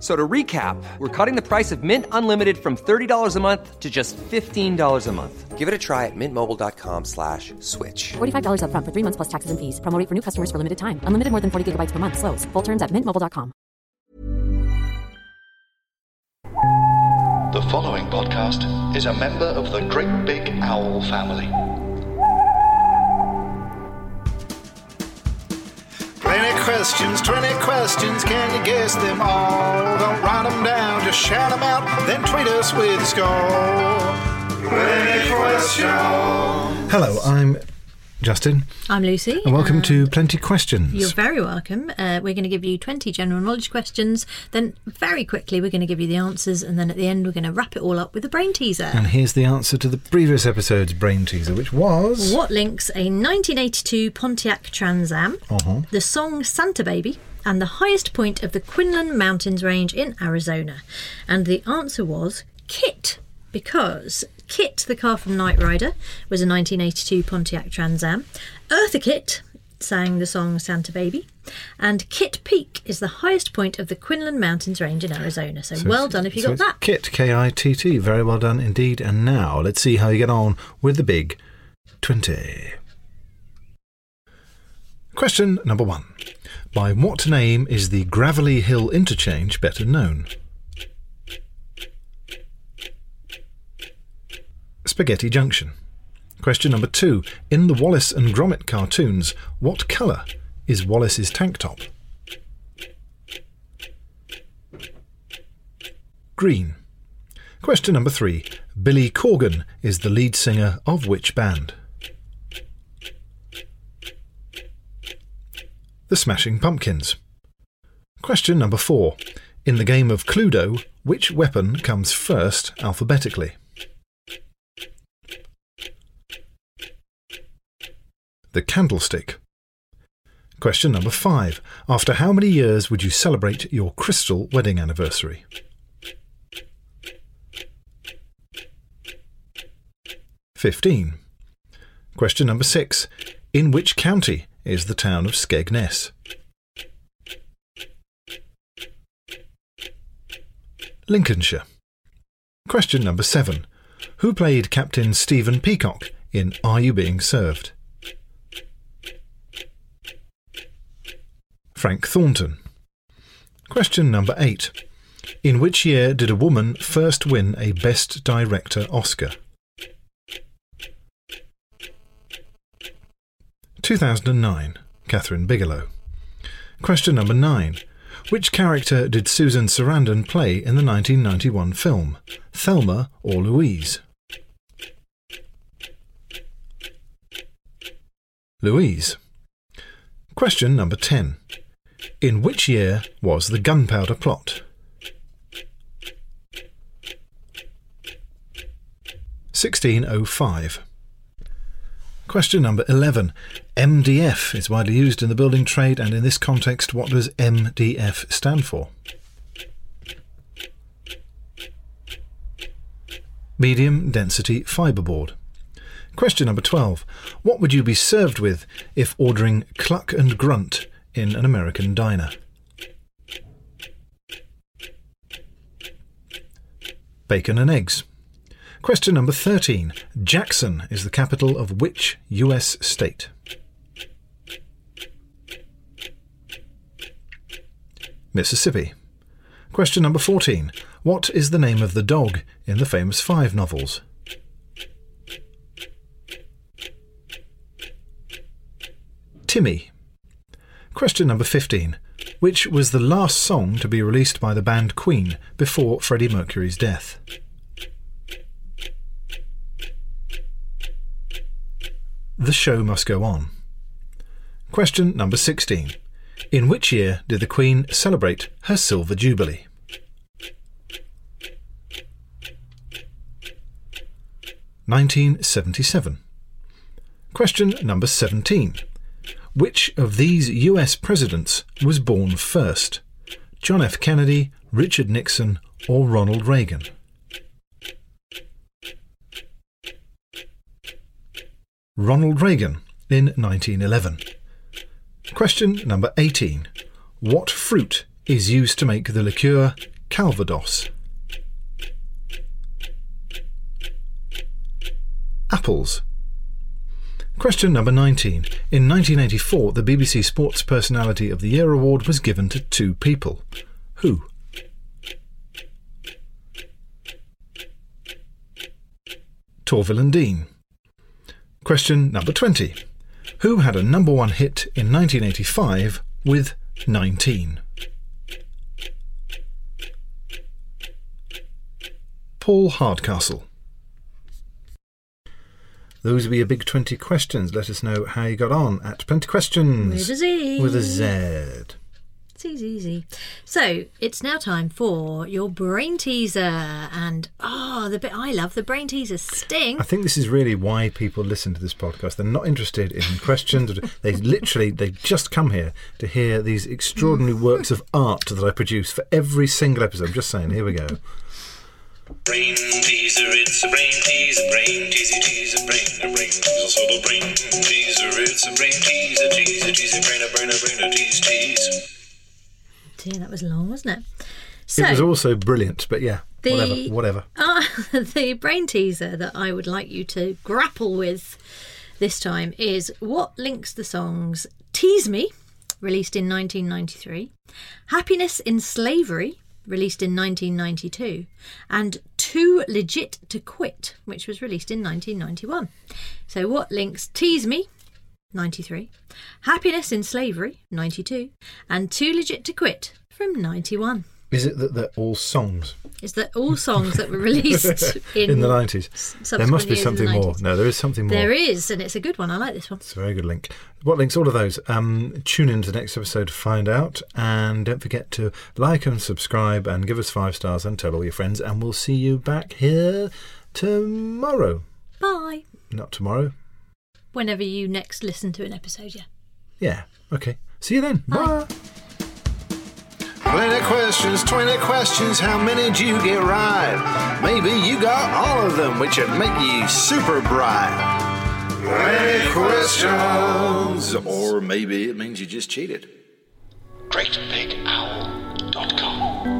So to recap, we're cutting the price of Mint Unlimited from $30 a month to just $15 a month. Give it a try at mintmobile.com/switch. $45 up front for 3 months plus taxes and fees. Promo rate for new customers for limited time. Unlimited more than 40 gigabytes per month. Slows full terms at mintmobile.com. The following podcast is a member of the Great Big Owl family. Plenty questions, 20 questions, can you guess them all? Don't write them down, just shout them out, then tweet us with a score. Plenty questions. Hello, I'm Justin. I'm Lucy. And welcome to Plenty Questions. You're very welcome. We're going to give you 20 general knowledge questions, then very quickly we're going to give you the answers, and then at the end we're going to wrap it all up with a brain teaser. And here's the answer to the previous episode's brain teaser, which was... What links a 1982 Pontiac Trans Am, the song Santa Baby, and the highest point of the Quinlan Mountains range in Arizona? And the answer was Kit, because... Kit, the car from Knight Rider, was a 1982 Pontiac Trans Am. Eartha Kitt sang the song Santa Baby. And Kit Peak is the highest point of the Quinlan Mountains range in Arizona. So well done if you got that. Kit, K-I-T-T. Very well done indeed. And now let's see how you get on with the big 20. Question number 1. By what name is the Gravelly Hill Interchange better known? Spaghetti Junction. Question number 2. In the Wallace and Gromit cartoons, what colour is Wallace's tank top? Green. Question number 3. Billy Corgan is the lead singer of which band? The Smashing Pumpkins. Question number 4. In the game of Cluedo, which weapon comes first alphabetically? The candlestick. Question number 5. After how many years would you celebrate your crystal wedding anniversary? 15. Question number 6. In which county is the town of Skegness? Lincolnshire. Question number 7. Who played Captain Stephen Peacock in Are You Being Served? Frank Thornton. Question number 8. In which year did a woman first win a Best Director Oscar? 2009. Catherine Bigelow. Question number 9. Which character did Susan Sarandon play in the 1991 film, Thelma or Louise? Louise. Question number 10. In which year was the Gunpowder Plot? 1605. Question number 11. MDF is widely used in the building trade, and in this context, what does MDF stand for? Medium Density Fibreboard. Question number 12. What would you be served with if ordering cluck and grunt in an American diner? Bacon and eggs. Question number 13. Jackson is the capital of which US state? Mississippi. Question number 14. What is the name of the dog in the Famous Five novels? Timmy. Question number 15. Which was the last song to be released by the band Queen before Freddie Mercury's death? The Show Must Go On. Question number 16. In which year did the Queen celebrate her Silver Jubilee? 1977. Question number 17. Which of these US presidents was born first? John F. Kennedy, Richard Nixon, or Ronald Reagan? Ronald Reagan in 1911. Question number 18. What fruit is used to make the liqueur Calvados? Apples. Question number 19. In 1984, the BBC Sports Personality of the Year award was given to two people. Who? Torvill and Dean. Question number 20. Who had a number one hit in 1985 with 19? Paul Hardcastle. Those will be your big 20 questions. Let us know how you got on at Plenty Questions. With a Z. With a Z. It's easy, easy. So, it's now time for your brain teaser. And, the bit I love, the brain teaser sting. I think this is really why people listen to this podcast. They're not interested in questions. They just come here to hear these extraordinary works of art that I produce for every single episode. I'm just saying, here we go. Brain teaser, it's a brain teaser, teaser, brain teaser, sort of brain teaser, it's a brain teaser, teaser, teaser, brain, tease. Dear, that was long, wasn't it? So, it was also brilliant, but yeah, whatever. The brain teaser that I would like you to grapple with this time is what links the songs Tease Me, released in 1993, Happiness in Slavery, released in 1992, and Too Legit to Quit, which was released in 1991. So what links Tease Me, 93, Happiness in Slavery, 92, and Too Legit to Quit from 91? Is it that they're all songs? Is that all songs that were released in the 90s? There must be something more. No, there is something more. There is, and it's a good one. I like this one. It's a very good link. What links all of those? Tune in to the next episode to find out. And don't forget to like and subscribe and give us 5 stars and tell all your friends. And we'll see you back here tomorrow. Bye. Not tomorrow. Whenever you next listen to an episode, yeah. Yeah, okay. See you then. Bye. Plenty questions, 20 questions, how many did you get right? Maybe you got all of them, which would make you super bright. Plenty questions. Or maybe it means you just cheated. GreatBigOwl.com